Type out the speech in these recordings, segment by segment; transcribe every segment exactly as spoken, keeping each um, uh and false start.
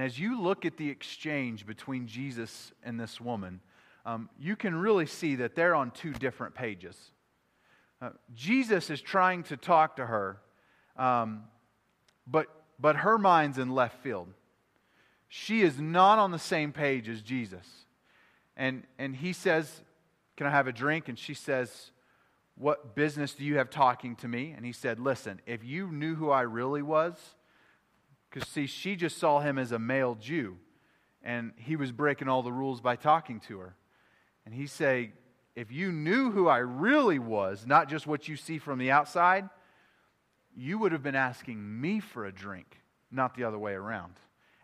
And as you look at the exchange between Jesus and this woman, um, you can really see that they're on two different pages. Uh, Jesus is trying to talk to her, um, but but her mind's in left field. She is not on the same page as Jesus. And and he says, "Can I have a drink?" And she says, "What business do you have talking to me?" And he said, "Listen, if you knew who I really was," because see, she just saw him as a male Jew, and he was breaking all the rules by talking to her. And he say, "If you knew who I really was, not just what you see from the outside, you would have been asking me for a drink, not the other way around."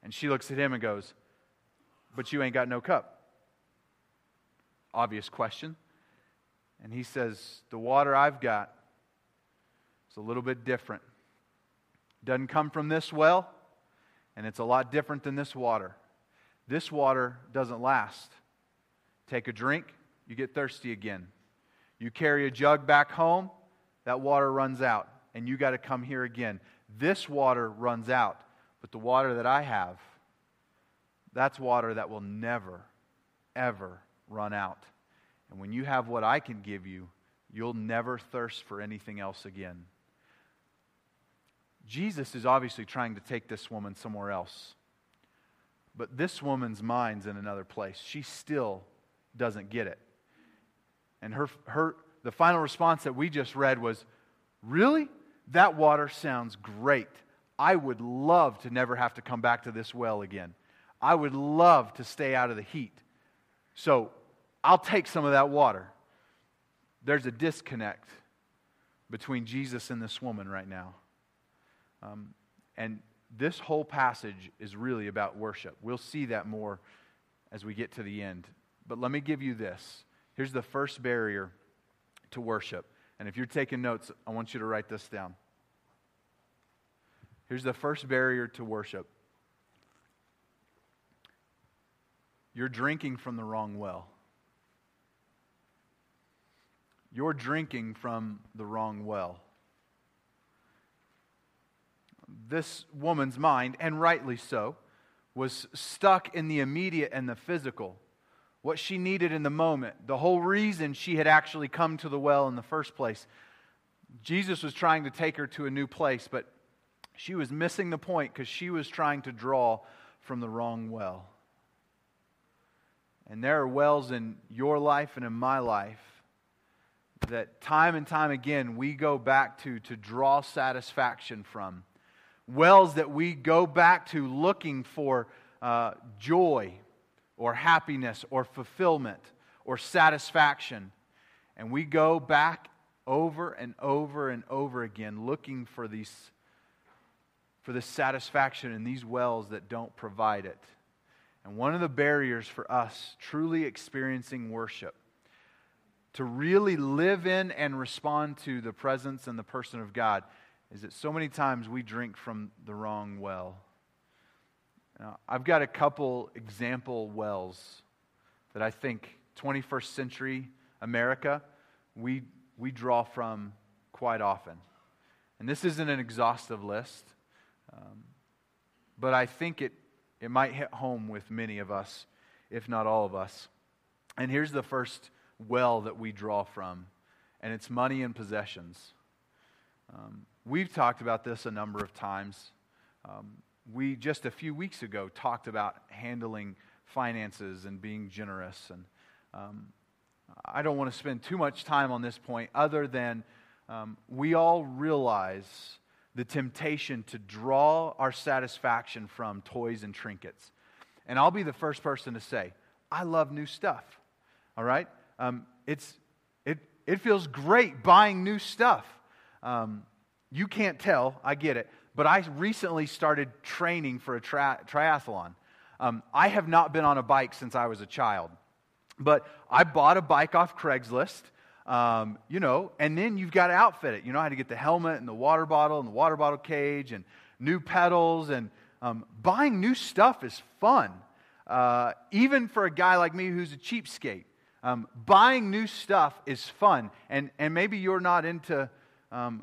And she looks at him and goes, "But you ain't got no cup." Obvious question. And he says, "The water I've got is a little bit different. Doesn't come from this well, and it's a lot different than this water. This water doesn't last. Take a drink, you get thirsty again. You carry a jug back home, that water runs out, and you got to come here again. This water runs out, but the water that I have, that's water that will never, ever run out. And when you have what I can give you, you'll never thirst for anything else again." Jesus is obviously trying to take this woman somewhere else. But this woman's mind's in another place. She still doesn't get it. And her her the final response that we just read was, "Really? That water sounds great. I would love to never have to come back to this well again. I would love to stay out of the heat. So I'll take some of that water." There's a disconnect between Jesus and this woman right now. Um, and this whole passage is really about worship. We'll see that more as we get to the end. But let me give you this. Here's the first barrier to worship. And if you're taking notes, I want you to write this down. Here's the first barrier to worship. You're drinking from the wrong well. You're drinking from the wrong well. This woman's mind, and rightly so, was stuck in the immediate and the physical. What she needed in the moment. The whole reason she had actually come to the well in the first place. Jesus was trying to take her to a new place, but she was missing the point because she was trying to draw from the wrong well. And there are wells in your life and in my life that time and time again we go back to to draw satisfaction from. Wells that we go back to looking for uh, joy or happiness or fulfillment or satisfaction. And we go back over and over and over again looking for these for this satisfaction in these wells that don't provide it. And one of the barriers for us truly experiencing worship, to really live in and respond to the presence and the person of God, is that so many times we drink from the wrong well. Now, I've got a couple example wells that I think twenty-first century America, we we draw from quite often. And this isn't an exhaustive list, um, but I think it, it might hit home with many of us, if not all of us. And here's the first well that we draw from, and it's money and possessions. Um, we've talked about this a number of times. Um, we just a few weeks ago talked about handling finances and being generous. And um, I don't want to spend too much time on this point other than um, we all realize the temptation to draw our satisfaction from toys and trinkets. And I'll be the first person to say, I love new stuff. All right? Um, it's it it feels great buying new stuff. Um, you can't tell, I get it, but I recently started training for a tri- triathlon. Um, I have not been on a bike since I was a child, but I bought a bike off Craigslist, um, you know, and then you've got to outfit it. You know, I had to get the helmet and the water bottle and the water bottle cage and new pedals, and um, buying new stuff is fun, uh, even for a guy like me who's a cheapskate. Um, buying new stuff is fun, and and maybe you're not into Um,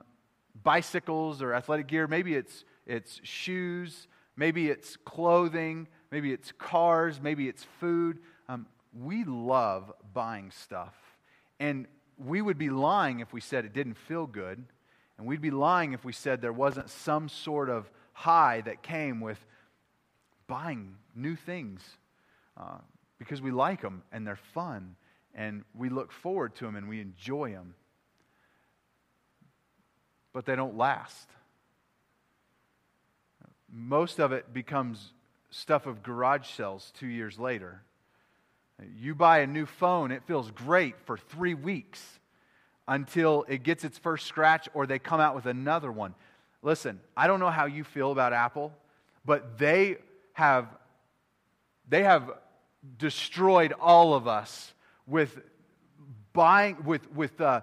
bicycles or athletic gear. Maybe it's it's shoes. Maybe it's clothing, maybe it's cars, maybe it's food. Um, we love buying stuff. And we would be lying if we said it didn't feel good. And we'd be lying if we said there wasn't some sort of high that came with buying new things. Uh, because we like them and they're fun. And we look forward to them and we enjoy them. But they don't last. Most of it becomes stuff of garage sales two years later. You buy a new phone, it feels great for three weeks until it gets its first scratch or they come out with another one. Listen, I don't know how you feel about Apple, but they have they have destroyed all of us with buying, with with uh,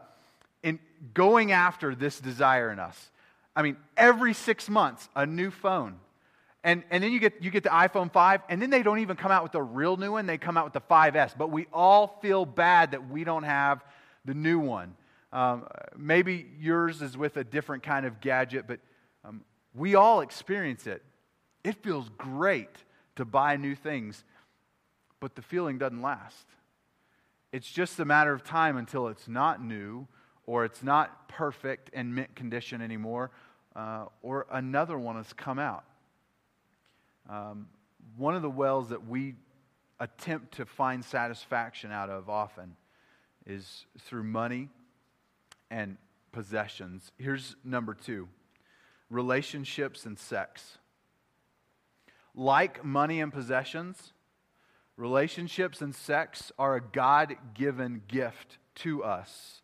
in going after this desire in us. I mean, every six months, a new phone. And and then you get you get the iPhone five, and then they don't even come out with the real new one. They come out with the five S. But we all feel bad that we don't have the new one. Um, maybe yours is with a different kind of gadget, but um, we all experience it. It feels great to buy new things, but the feeling doesn't last. It's just a matter of time until it's not new, or it's not perfect and mint condition anymore, uh, or another one has come out. Um, one of the wells that we attempt to find satisfaction out of often is through money and possessions. Here's number two: relationships and sex. Like money and possessions, relationships and sex are a God-given gift to us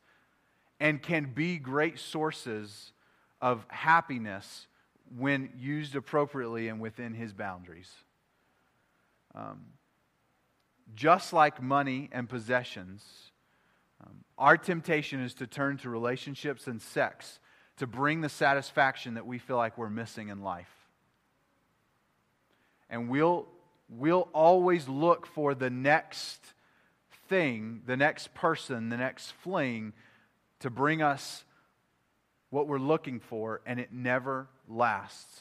and can be great sources of happiness when used appropriately and within His boundaries. Um, just like money and possessions, um, our temptation is to turn to relationships and sex to bring the satisfaction that we feel like we're missing in life. And we'll we'll always look for the next thing, the next person, the next fling to bring us what we're looking for, and it never lasts.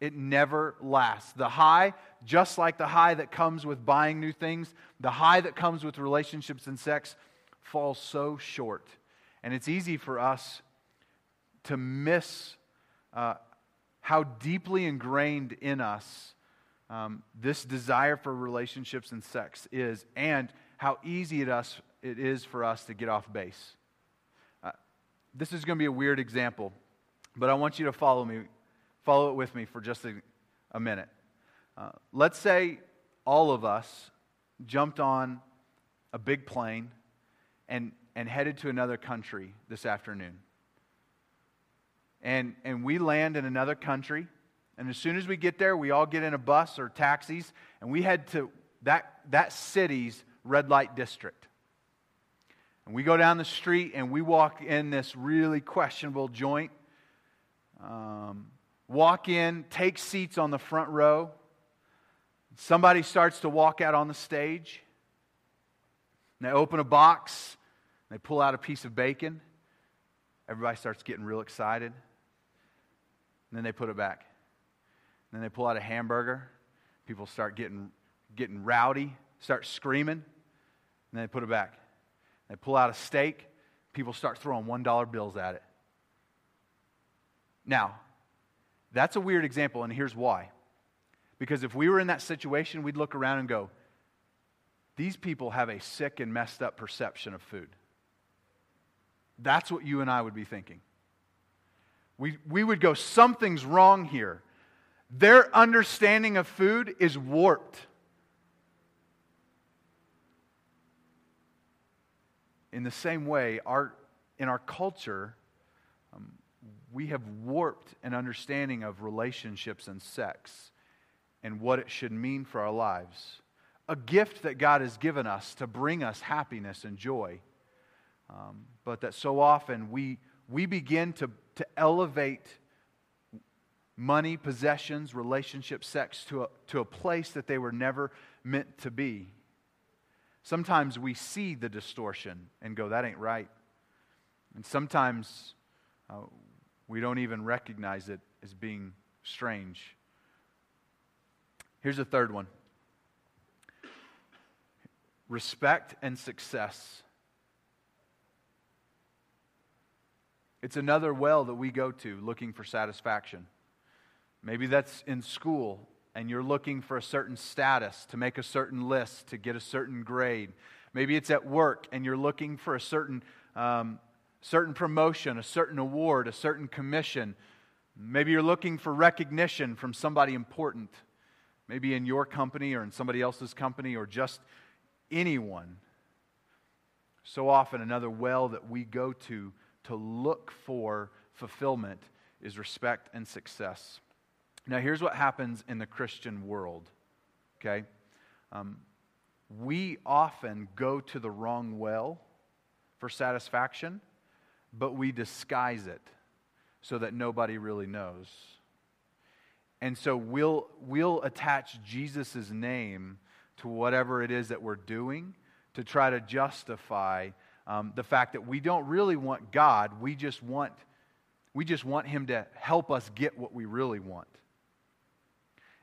It never lasts. The high, just like the high that comes with buying new things, the high that comes with relationships and sex falls so short. And it's easy for us to miss uh, how deeply ingrained in us um, this desire for relationships and sex is, and how easy it, us, it is for us to get off base. This is going to be a weird example, but I want you to follow me, follow it with me for just a, a minute. Uh, let's say all of us jumped on a big plane and and headed to another country this afternoon. And and we land in another country, and as soon as we get there, we all get in a bus or taxis, and we head to that that city's red light district. And we go down the street and we walk in this really questionable joint. Um, walk in, take seats on the front row. Somebody starts to walk out on the stage. And they open a box. And they pull out a piece of bacon. Everybody starts getting real excited. And then they put it back. And then they pull out a hamburger. People start getting, getting rowdy, start screaming. And then they put it back. They pull out a steak. People start throwing one dollar bills at it. Now, that's a weird example, and here's why. Because if we were in that situation, we'd look around and go, these people have a sick and messed up perception of food. That's what you and I would be thinking. We, we would go, something's wrong here. Their understanding of food is warped. In the same way, our in our culture, um, we have warped an understanding of relationships and sex and what it should mean for our lives. A gift that God has given us to bring us happiness and joy, um, but that so often we we begin to, to elevate money, possessions, relationships, sex to a, to a place that they were never meant to be. Sometimes we see the distortion and go, that ain't right. And sometimes uh, we don't even recognize it as being strange Here's the third one. Respect and success. It's another well that we go to looking for satisfaction. Maybe that's in school and you're looking for a certain status, to make a certain list, to get a certain grade. Maybe it's at work and you're looking for a certain, um, certain promotion, a certain award, a certain commission. Maybe you're looking for recognition from somebody important. Maybe in your company or in somebody else's company or just anyone. So often another well that we go to to look for fulfillment is respect and success. Now here's what happens in the Christian world, okay? Um, we often go to the wrong well for satisfaction, but we disguise it so that nobody really knows. And so we'll, we'll attach Jesus' name to whatever it is that we're doing to try to justify Um, the fact that we don't really want God, we just want, we just want Him to help us get what we really want.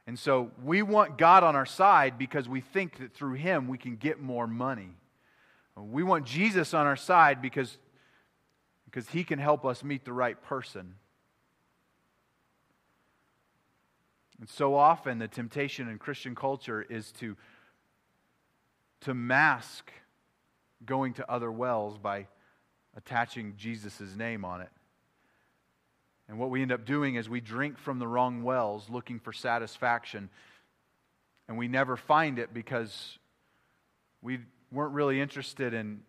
And so we want God on our side because we think that through Him we can get more money. We want Jesus on our side because, because He can help us meet the right person. And so often the temptation in Christian culture is to, to mask going to other wells by attaching Jesus' name on it. And what we end up doing is we drink from the wrong wells looking for satisfaction, and we never find it because we weren't really interested in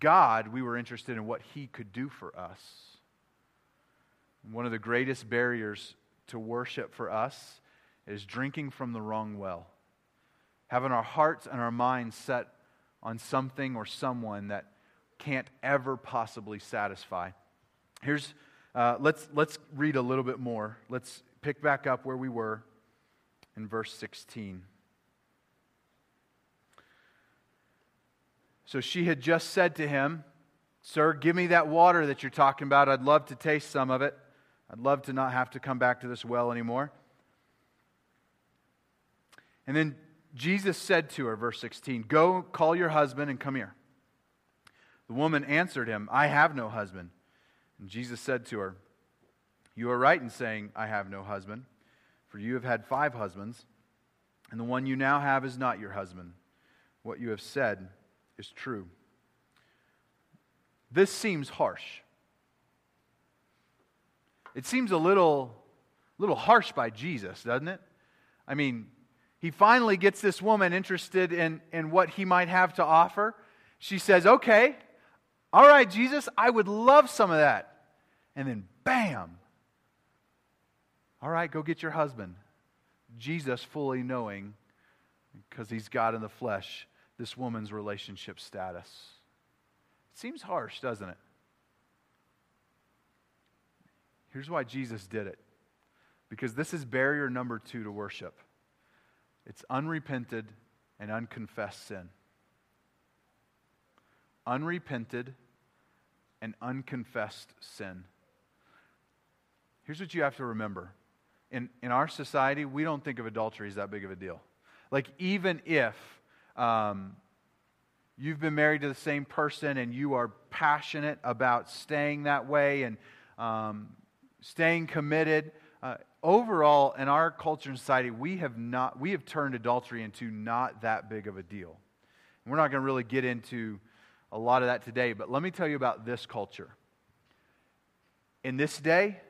God, we were interested in what He could do for us. And one of the greatest barriers to worship for us is drinking from the wrong well, having our hearts and our minds set on something or someone that can't ever possibly satisfy. Here's, uh, let's let's read a little bit more. Let's pick back up where we were in verse sixteen. So she had just said to him, "Sir, give me that water that you're talking about. I'd love to taste some of it. I'd love to not have to come back to this well anymore." And then Jesus said to her, verse sixteen, "Go, call your husband and come here." The woman answered him, "I have no husband." And Jesus said to her, "You are right in saying, 'I have no husband,' for you have had five husbands, and the one you now have is not your husband. What you have said is true." This seems harsh. It seems a little, little harsh by Jesus, doesn't it? I mean, He finally gets this woman interested in, in what he might have to offer. She says, "Okay, all right, Jesus, I would love some of that." And then, bam! "All right, go get your husband." Jesus, fully knowing, because he's God in the flesh, this woman's relationship status. It seems harsh, doesn't it? Here's why Jesus did it. Because this is barrier number two to worship. It's unrepented and unconfessed sin. Unrepented and unconfessed sin. Here's what you have to remember. In, in our society, we don't think of adultery as that big of a deal. Like, even if um, you've been married to the same person and you are passionate about staying that way and um, staying committed, uh, overall, in our culture and society, we have not we have turned adultery into not that big of a deal. And we're not going to really get into a lot of that today, but let me tell you about this culture. In this day,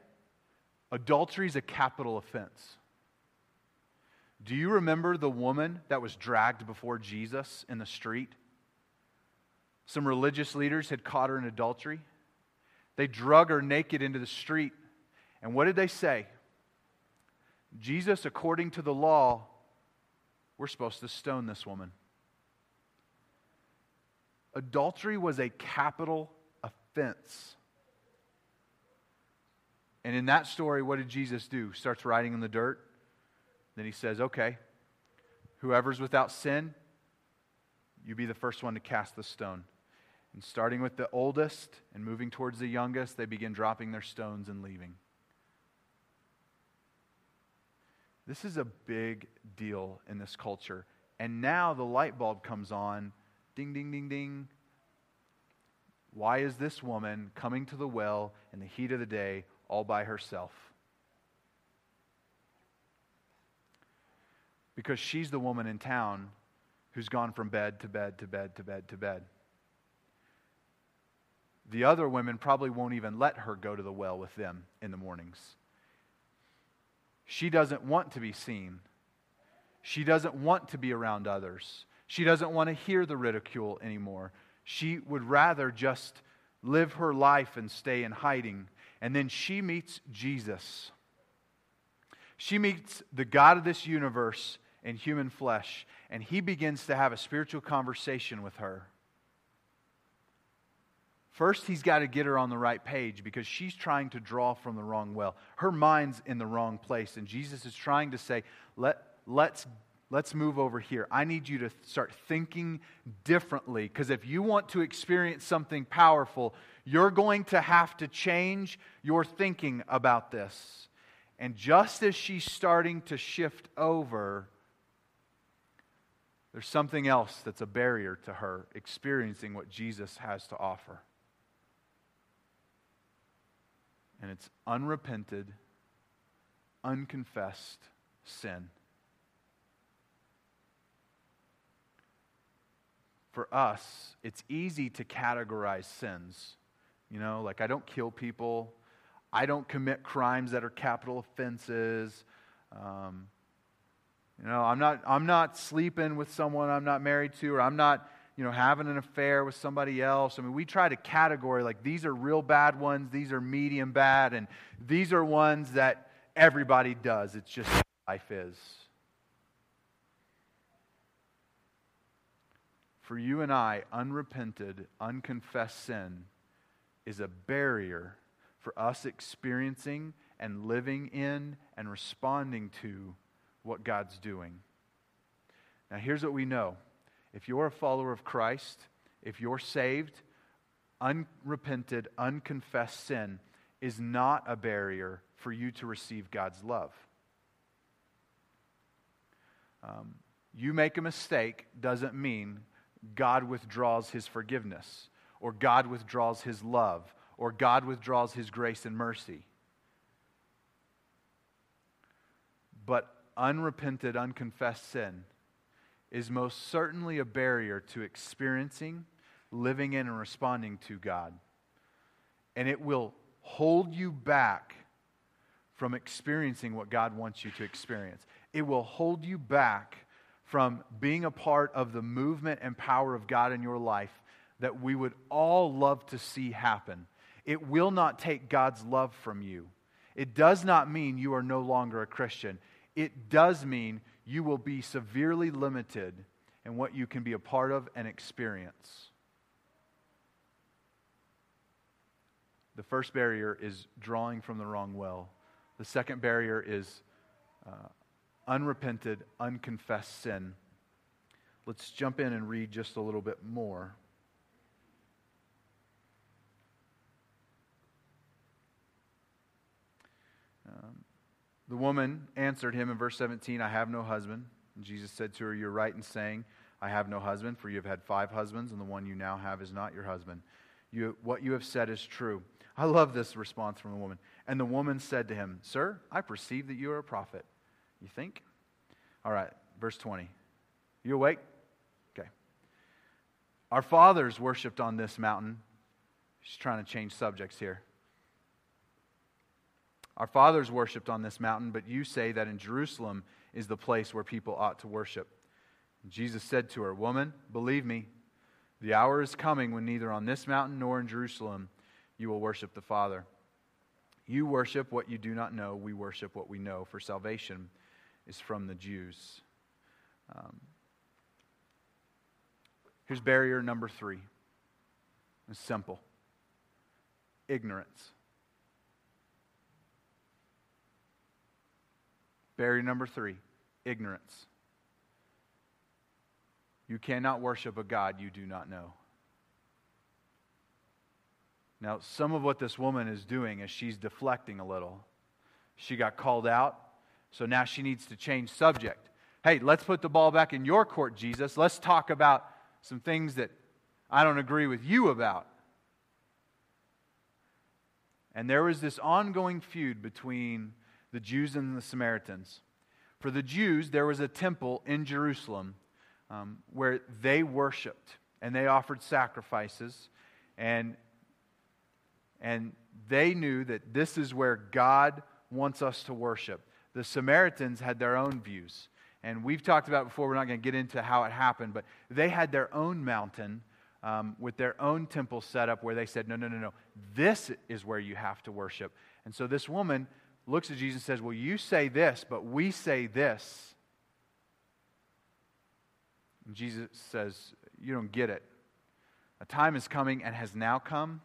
adultery is a capital offense. Do you remember the woman that was dragged before Jesus in the street? Some religious leaders had caught her in adultery. They drug her naked into the street. And what did they say? "Jesus, according to the law, we're supposed to stone this woman." Adultery was a capital offense. And in that story, what did Jesus do? Starts writing in the dirt. Then he says, "Okay, whoever's without sin, you be the first one to cast the stone." And starting with the oldest and moving towards the youngest, they begin dropping their stones and leaving. This is a big deal in this culture. And now the light bulb comes on. Ding, ding, ding, ding. Why is this woman coming to the well in the heat of the day all by herself? Because she's the woman in town who's gone from bed to bed to bed to bed to bed. The other women probably won't even let her go to the well with them in the mornings. She doesn't want to be seen. She doesn't want to be around others. She doesn't want to hear the ridicule anymore. She would rather just live her life and stay in hiding. And then she meets Jesus. She meets the God of this universe in human flesh, and He begins to have a spiritual conversation with her. First, He's got to get her on the right page because she's trying to draw from the wrong well. Her mind's in the wrong place, and Jesus is trying to say, Let, let's Let's move over here. I need you to start thinking differently, because if you want to experience something powerful, you're going to have to change your thinking about this. And just as she's starting to shift over, there's something else that's a barrier to her experiencing what Jesus has to offer. And it's unrepented, unconfessed sin. For us, it's easy to categorize sins. You know, like I don't kill people. I don't commit crimes that are capital offenses. Um, you know, I'm not I'm not sleeping with someone I'm not married to, or I'm not, you know, having an affair with somebody else. I mean, we try to categorize, like, these are real bad ones, these are medium bad, and these are ones that everybody does. It's just how life is. For you and I, unrepented, unconfessed sin is a barrier for us experiencing and living in and responding to what God's doing. Now, here's what we know. If you're a follower of Christ, if you're saved, unrepented, unconfessed sin is not a barrier for you to receive God's love. Um, you make a mistake doesn't mean God withdraws His forgiveness, or God withdraws His love, or God withdraws His grace and mercy. But unrepented, unconfessed sin is most certainly a barrier to experiencing, living in, and responding to God. And it will hold you back from experiencing what God wants you to experience. It will hold you back from being a part of the movement and power of God in your life that we would all love to see happen. It will not take God's love from you. It does not mean you are no longer a Christian. It does mean you will be severely limited in what you can be a part of and experience. The first barrier is drawing from the wrong well. The second barrier is uh, unrepented, unconfessed sin. Let's jump in and read just a little bit more. Um, the woman answered him in verse seventeen, "I have no husband." And Jesus said to her, "You're right in saying, 'I have no husband,' for you have had five husbands, and the one you now have is not your husband. You, what you have said is true." I love this response from the woman. And the woman said to him, "Sir, I perceive that you are a prophet." You think? All right, verse twenty. You awake? Okay. "Our fathers worshipped on this mountain." She's trying to change subjects here. "Our fathers worshipped on this mountain, but you say that in Jerusalem is the place where people ought to worship." And Jesus said to her, "Woman, believe me, the hour is coming when neither on this mountain nor in Jerusalem you will worship the Father. You worship what you do not know, we worship what we know, for salvation is from the Jews." Um, here's barrier number three. It's simple. Ignorance. Barrier number three. Ignorance. You cannot worship a God you do not know. Now, some of what this woman is doing is she's deflecting a little. She got called out. So now she needs to change subject. Hey, let's put the ball back in your court, Jesus. Let's talk about some things that I don't agree with you about. And there was this ongoing feud between the Jews and the Samaritans. For the Jews, there was a temple in Jerusalem um, where they worshiped and they offered sacrifices. And, and they knew that this is where God wants us to worship. The Samaritans had their own views. And we've talked about before, we're not going to get into how it happened, but they had their own mountain um, with their own temple set up where they said, no, no, no, no, this is where you have to worship. And so this woman looks at Jesus and says, well, you say this, but we say this. And Jesus says, you don't get it. A time is coming and has now come.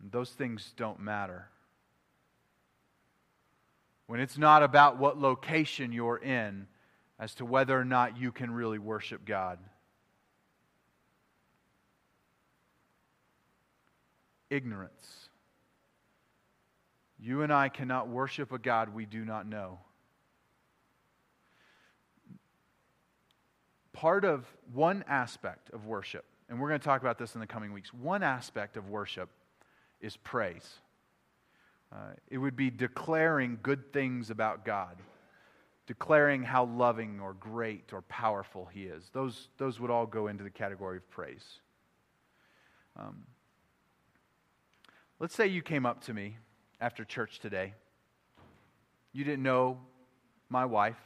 Those things don't matter. When it's not about what location you're in as to whether or not you can really worship God. Ignorance. You and I cannot worship a God we do not know. Part of one aspect of worship, and we're going to talk about this in the coming weeks, one aspect of worship is praise. Uh, it would be declaring good things about God, declaring how loving or great or powerful He is. Those, those would all go into the category of praise. Um, let's say you came up to me after church today. You didn't know my wife.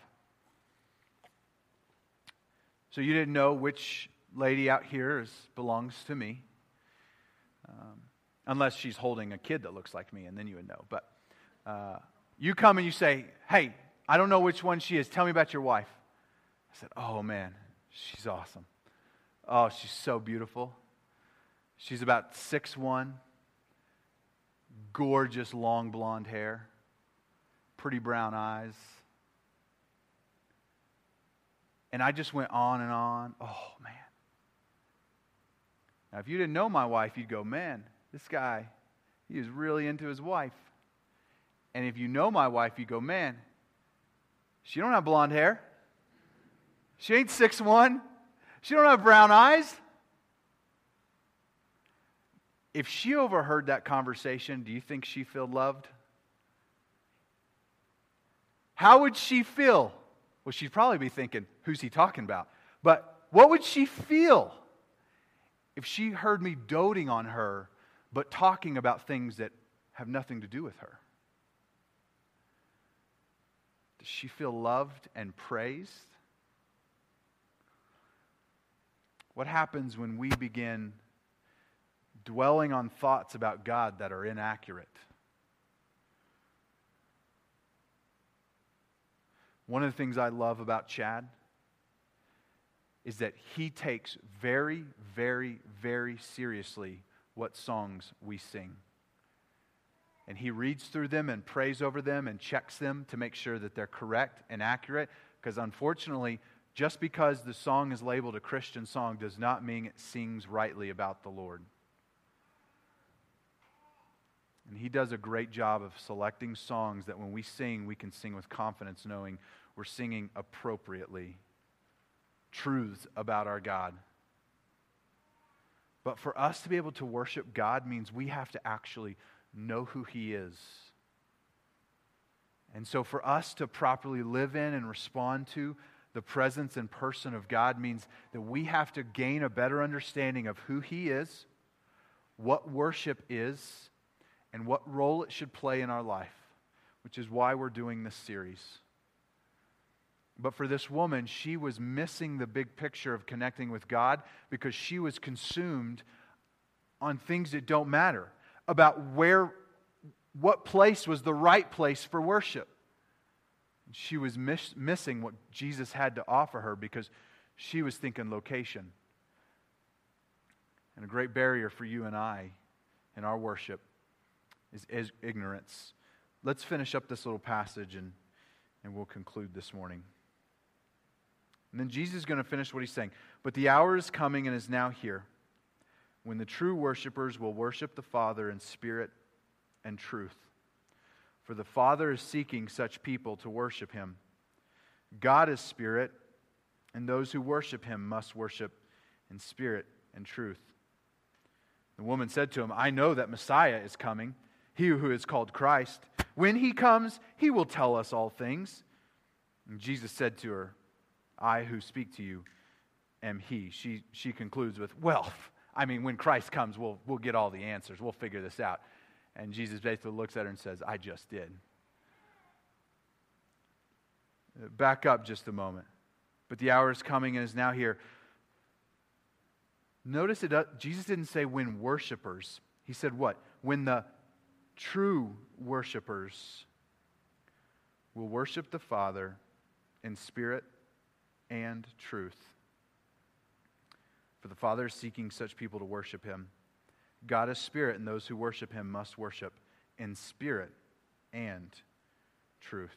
So you didn't know which lady out here is, belongs to me. Um, unless she's holding a kid that looks like me, and then you would know. But uh, you come and you say, hey, I don't know which one she is. Tell me about your wife. I said, oh, man, she's awesome. Oh, she's so beautiful. She's about six one, gorgeous long blonde hair, pretty brown eyes. And I just went on and on. Oh, man. Now, if you didn't know my wife, you'd go, man, this guy, he is really into his wife. And if you know my wife, you go, man, she don't have blonde hair. She ain't six one. She don't have brown eyes. If she overheard that conversation, do you think she feel loved? How would she feel? Well, she'd probably be thinking, who's he talking about? But what would she feel if she heard me doting on her, but talking about things that have nothing to do with her? Does she feel loved and praised? What happens when we begin dwelling on thoughts about God that are inaccurate? One of the things I love about Chad is that he takes very, very, very seriously what songs we sing. And he reads through them and prays over them and checks them to make sure that they're correct and accurate. Because unfortunately, just because the song is labeled a Christian song does not mean it sings rightly about the Lord. And he does a great job of selecting songs that when we sing, we can sing with confidence, knowing we're singing appropriately truths about our God. But for us to be able to worship God means we have to actually know who He is. And so for us to properly live in and respond to the presence and person of God means that we have to gain a better understanding of who He is, what worship is, and what role it should play in our life, which is why we're doing this series. But for this woman, she was missing the big picture of connecting with God because she was consumed on things that don't matter, about where, what place was the right place for worship. She was miss, missing what Jesus had to offer her because she was thinking location. And a great barrier for you and I in our worship Is, is ignorance. Let's finish up this little passage and, and we'll conclude this morning. And then Jesus is going to finish what He's saying. But the hour is coming and is now here when the true worshipers will worship the Father in spirit and truth. for the Father is seeking such people to worship Him. God is spirit, and those who worship Him must worship in spirit and truth. The woman said to him, I know that Messiah is coming, he who is called Christ. When he comes, he will tell us all things. And Jesus said to her, I who speak to you am he. She she concludes with, well, I mean, when Christ comes, we'll, we'll get all the answers. We'll figure this out. And Jesus basically looks at her and says, I just did. Back up just a moment. But the hour is coming and is now here. Notice it. Jesus didn't say when worshipers. He said what? When the true worshipers will worship the Father in spirit and truth. For the Father is seeking such people to worship Him. God is spirit, and those who worship Him must worship in spirit and truth.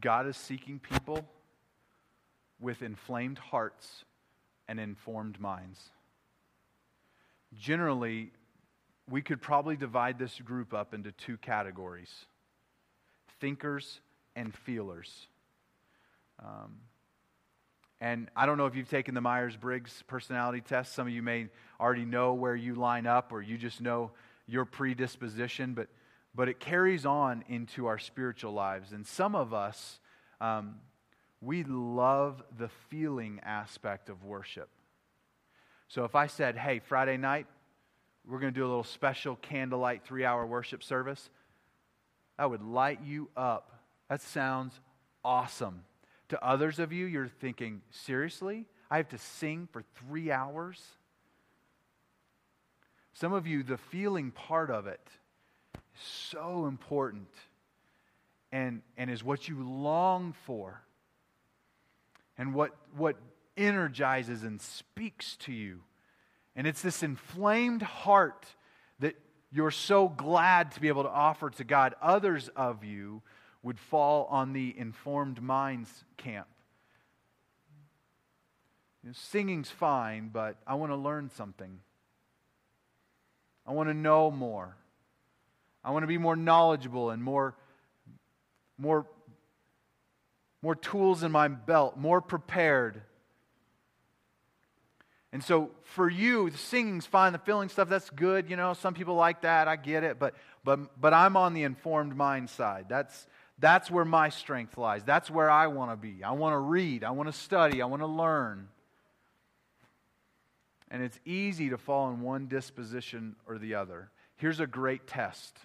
God is seeking people with inflamed hearts and informed minds. Generally, we could probably divide this group up into two categories: thinkers and feelers. Um, and I don't know if you've taken the Myers-Briggs personality test. Some of you may already know where you line up, or you just know your predisposition, but but it carries on into our spiritual lives. And some of us, um, we love the feeling aspect of worship. So if I said, hey, Friday night, we're going to do a little special candlelight three-hour worship service, that would light you up. That sounds awesome. To others of you, you're thinking, seriously? I have to sing for three hours? Some of you, the feeling part of it is so important and, and is what you long for and what, what energizes and speaks to you. And it's this inflamed heart that you're so glad to be able to offer to God. Others of you would fall on the informed minds camp. You know, singing's fine, but I want to learn something. I want to know more. I want to be more knowledgeable and more, more, more tools in my belt, more prepared. And so for you, the singing's fine, the feeling stuff, that's good. You know, some people like that, I get it. But but but I'm on the informed mind side. That's, that's where my strength lies. That's where I want to be. I want to read. I want to study. I want to learn. And it's easy to fall in one disposition or the other. Here's a great test.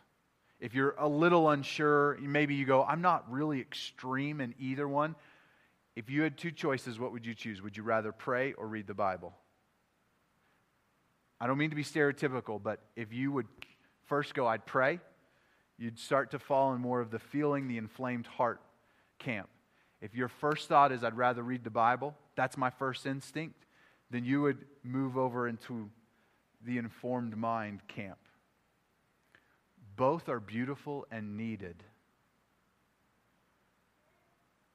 If you're a little unsure, maybe you go, I'm not really extreme in either one. If you had two choices, what would you choose? Would you rather pray or read the Bible? I don't mean to be stereotypical, but if you would first go, I'd pray, you'd start to fall in more of the feeling, the inflamed heart camp. If your first thought is, I'd rather read the Bible, that's my first instinct, then you would move over into the informed mind camp. Both are beautiful and needed.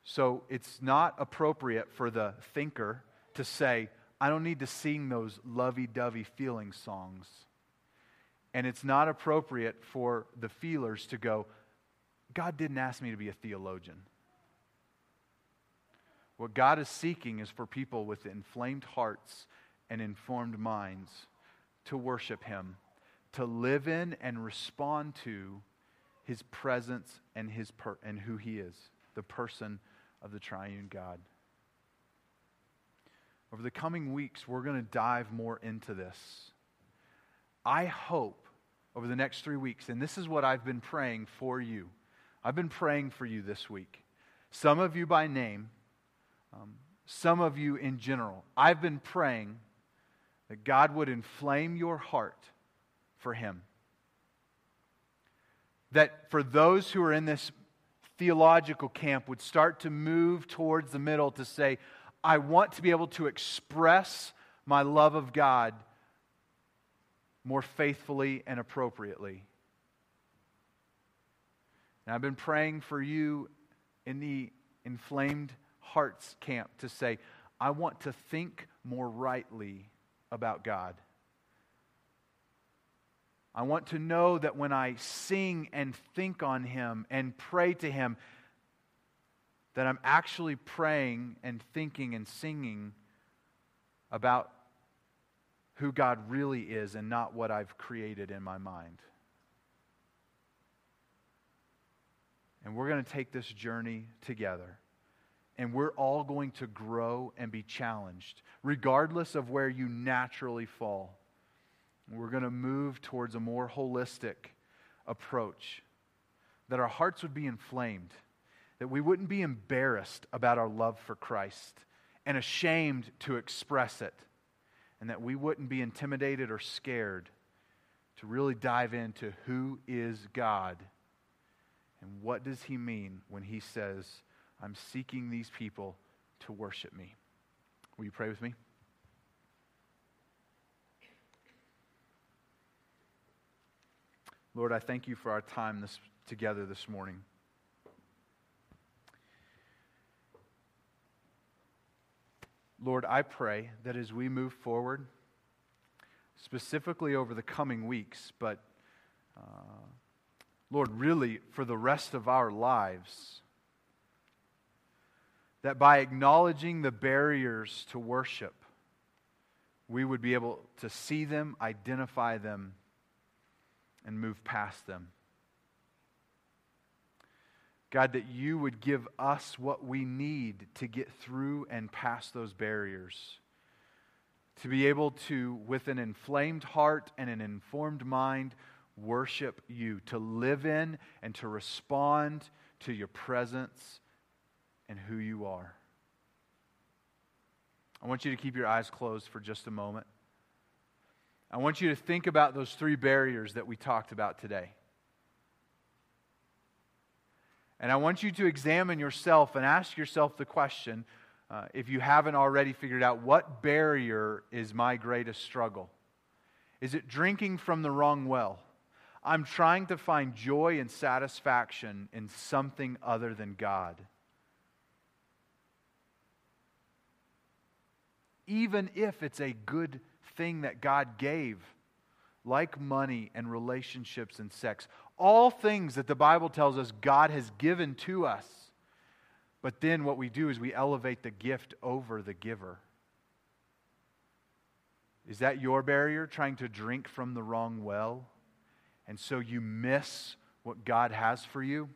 So it's not appropriate for the thinker to say, I don't need to sing those lovey-dovey feeling songs. And it's not appropriate for the feelers to go, God didn't ask me to be a theologian. What God is seeking is for people with inflamed hearts and informed minds to worship Him, to live in and respond to His presence and His per- and who He is, the person of the triune God. Over the coming weeks, we're going to dive more into this. I hope over the next three weeks, and this is what I've been praying for you. I've been praying for you this week. Some of you by name, um, some of you in general. I've been praying that God would inflame your heart for Him. That for those who are in this theological camp would start to move towards the middle to say, I want to be able to express my love of God more faithfully and appropriately. And I've been praying for you in the inflamed hearts camp to say, I want to think more rightly about God. I want to know that when I sing and think on Him and pray to Him, that I'm actually praying and thinking and singing about who God really is and not what I've created in my mind. And we're going to take this journey together. And we're all going to grow and be challenged, regardless of where you naturally fall. We're going to move towards a more holistic approach, that our hearts would be inflamed, that we wouldn't be embarrassed about our love for Christ and ashamed to express it, and that we wouldn't be intimidated or scared to really dive into who is God and what does He mean when He says, I'm seeking these people to worship me. Will you pray with me? Lord, I thank You for our time this, together this morning. Lord, I pray that as we move forward, specifically over the coming weeks, but uh, Lord, really for the rest of our lives, that by acknowledging the barriers to worship, we would be able to see them, identify them, and move past them. God, that You would give us what we need to get through and past those barriers, to be able to, with an inflamed heart and an informed mind, worship You, to live in and to respond to Your presence and who You are. I want you to keep your eyes closed for just a moment. I want you to think about those three barriers that we talked about today. And I want you to examine yourself and ask yourself the question, uh, if you haven't already figured out, what barrier is my greatest struggle? Is it drinking from the wrong well? I'm trying to find joy and satisfaction in something other than God. Even if it's a good thing that God gave, like money and relationships and sex, all things that the Bible tells us God has given to us. But then what we do is we elevate the gift over the giver. Is that your barrier? Trying to drink from the wrong well? And so you miss what God has for you?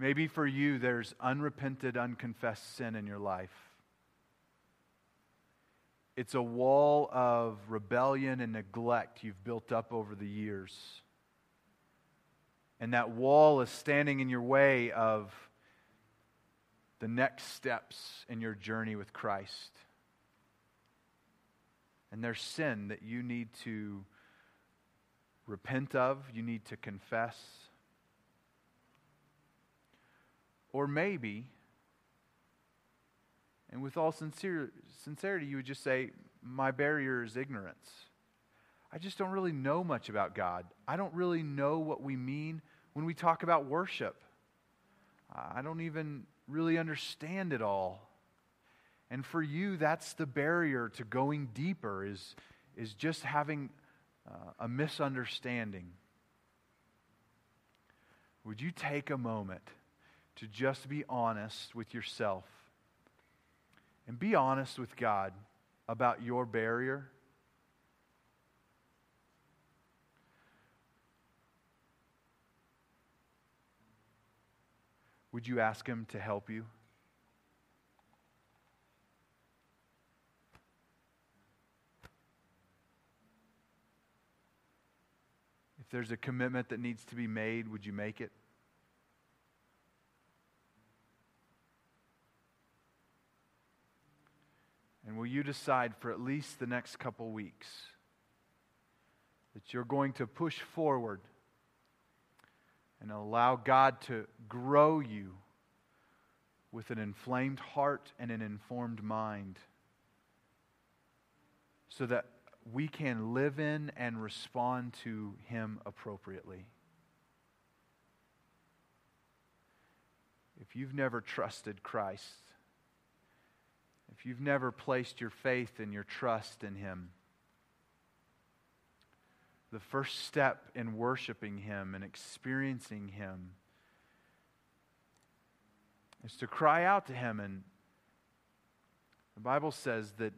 Maybe for you, there's unrepented, unconfessed sin in your life. It's a wall of rebellion and neglect you've built up over the years. And that wall is standing in your way of the next steps in your journey with Christ. And there's sin that you need to repent of, you need to confess. Or maybe, and with all sincere, sincerity, you would just say, my barrier is ignorance. I just don't really know much about God. I don't really know what we mean when we talk about worship. I don't even really understand it all. And for you, that's the barrier to going deeper, is, is just having uh, a misunderstanding. Would you take a moment to just be honest with yourself and be honest with God about your barrier? Would you ask Him to help you? If there's a commitment that needs to be made, would you make it? And will you decide for at least the next couple weeks that you're going to push forward and allow God to grow you with an inflamed heart and an informed mind, so that we can live in and respond to Him appropriately? If you've never trusted Christ, if you've never placed your faith and your trust in Him, the first step in worshiping Him and experiencing Him is to cry out to Him. And the Bible says that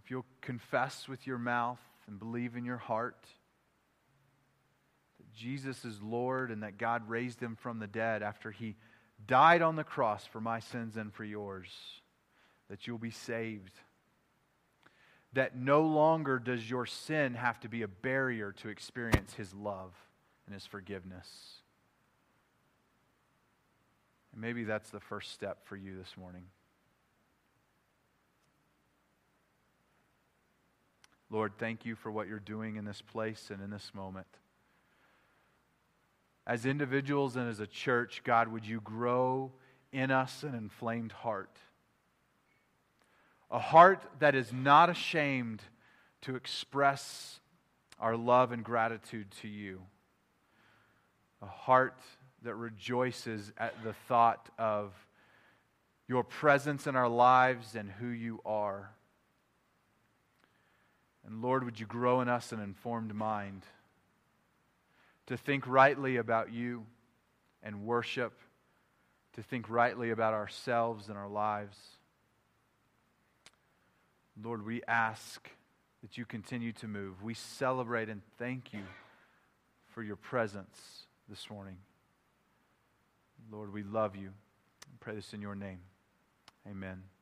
if you'll confess with your mouth and believe in your heart that Jesus is Lord and that God raised Him from the dead after He died on the cross for my sins and for yours, that you'll be saved. That no longer does your sin have to be a barrier to experience His love and His forgiveness. And maybe that's the first step for you this morning. Lord, thank You for what You're doing in this place and in this moment. As individuals and as a church, God, would You grow in us an inflamed heart. A heart that is not ashamed to express our love and gratitude to You. A heart that rejoices at the thought of Your presence in our lives and who You are. And Lord, would You grow in us an informed mind to think rightly about You and worship, to think rightly about ourselves and our lives. Lord, we ask that You continue to move. We celebrate and thank You for Your presence this morning. Lord, we love You. I pray this in Your name. Amen.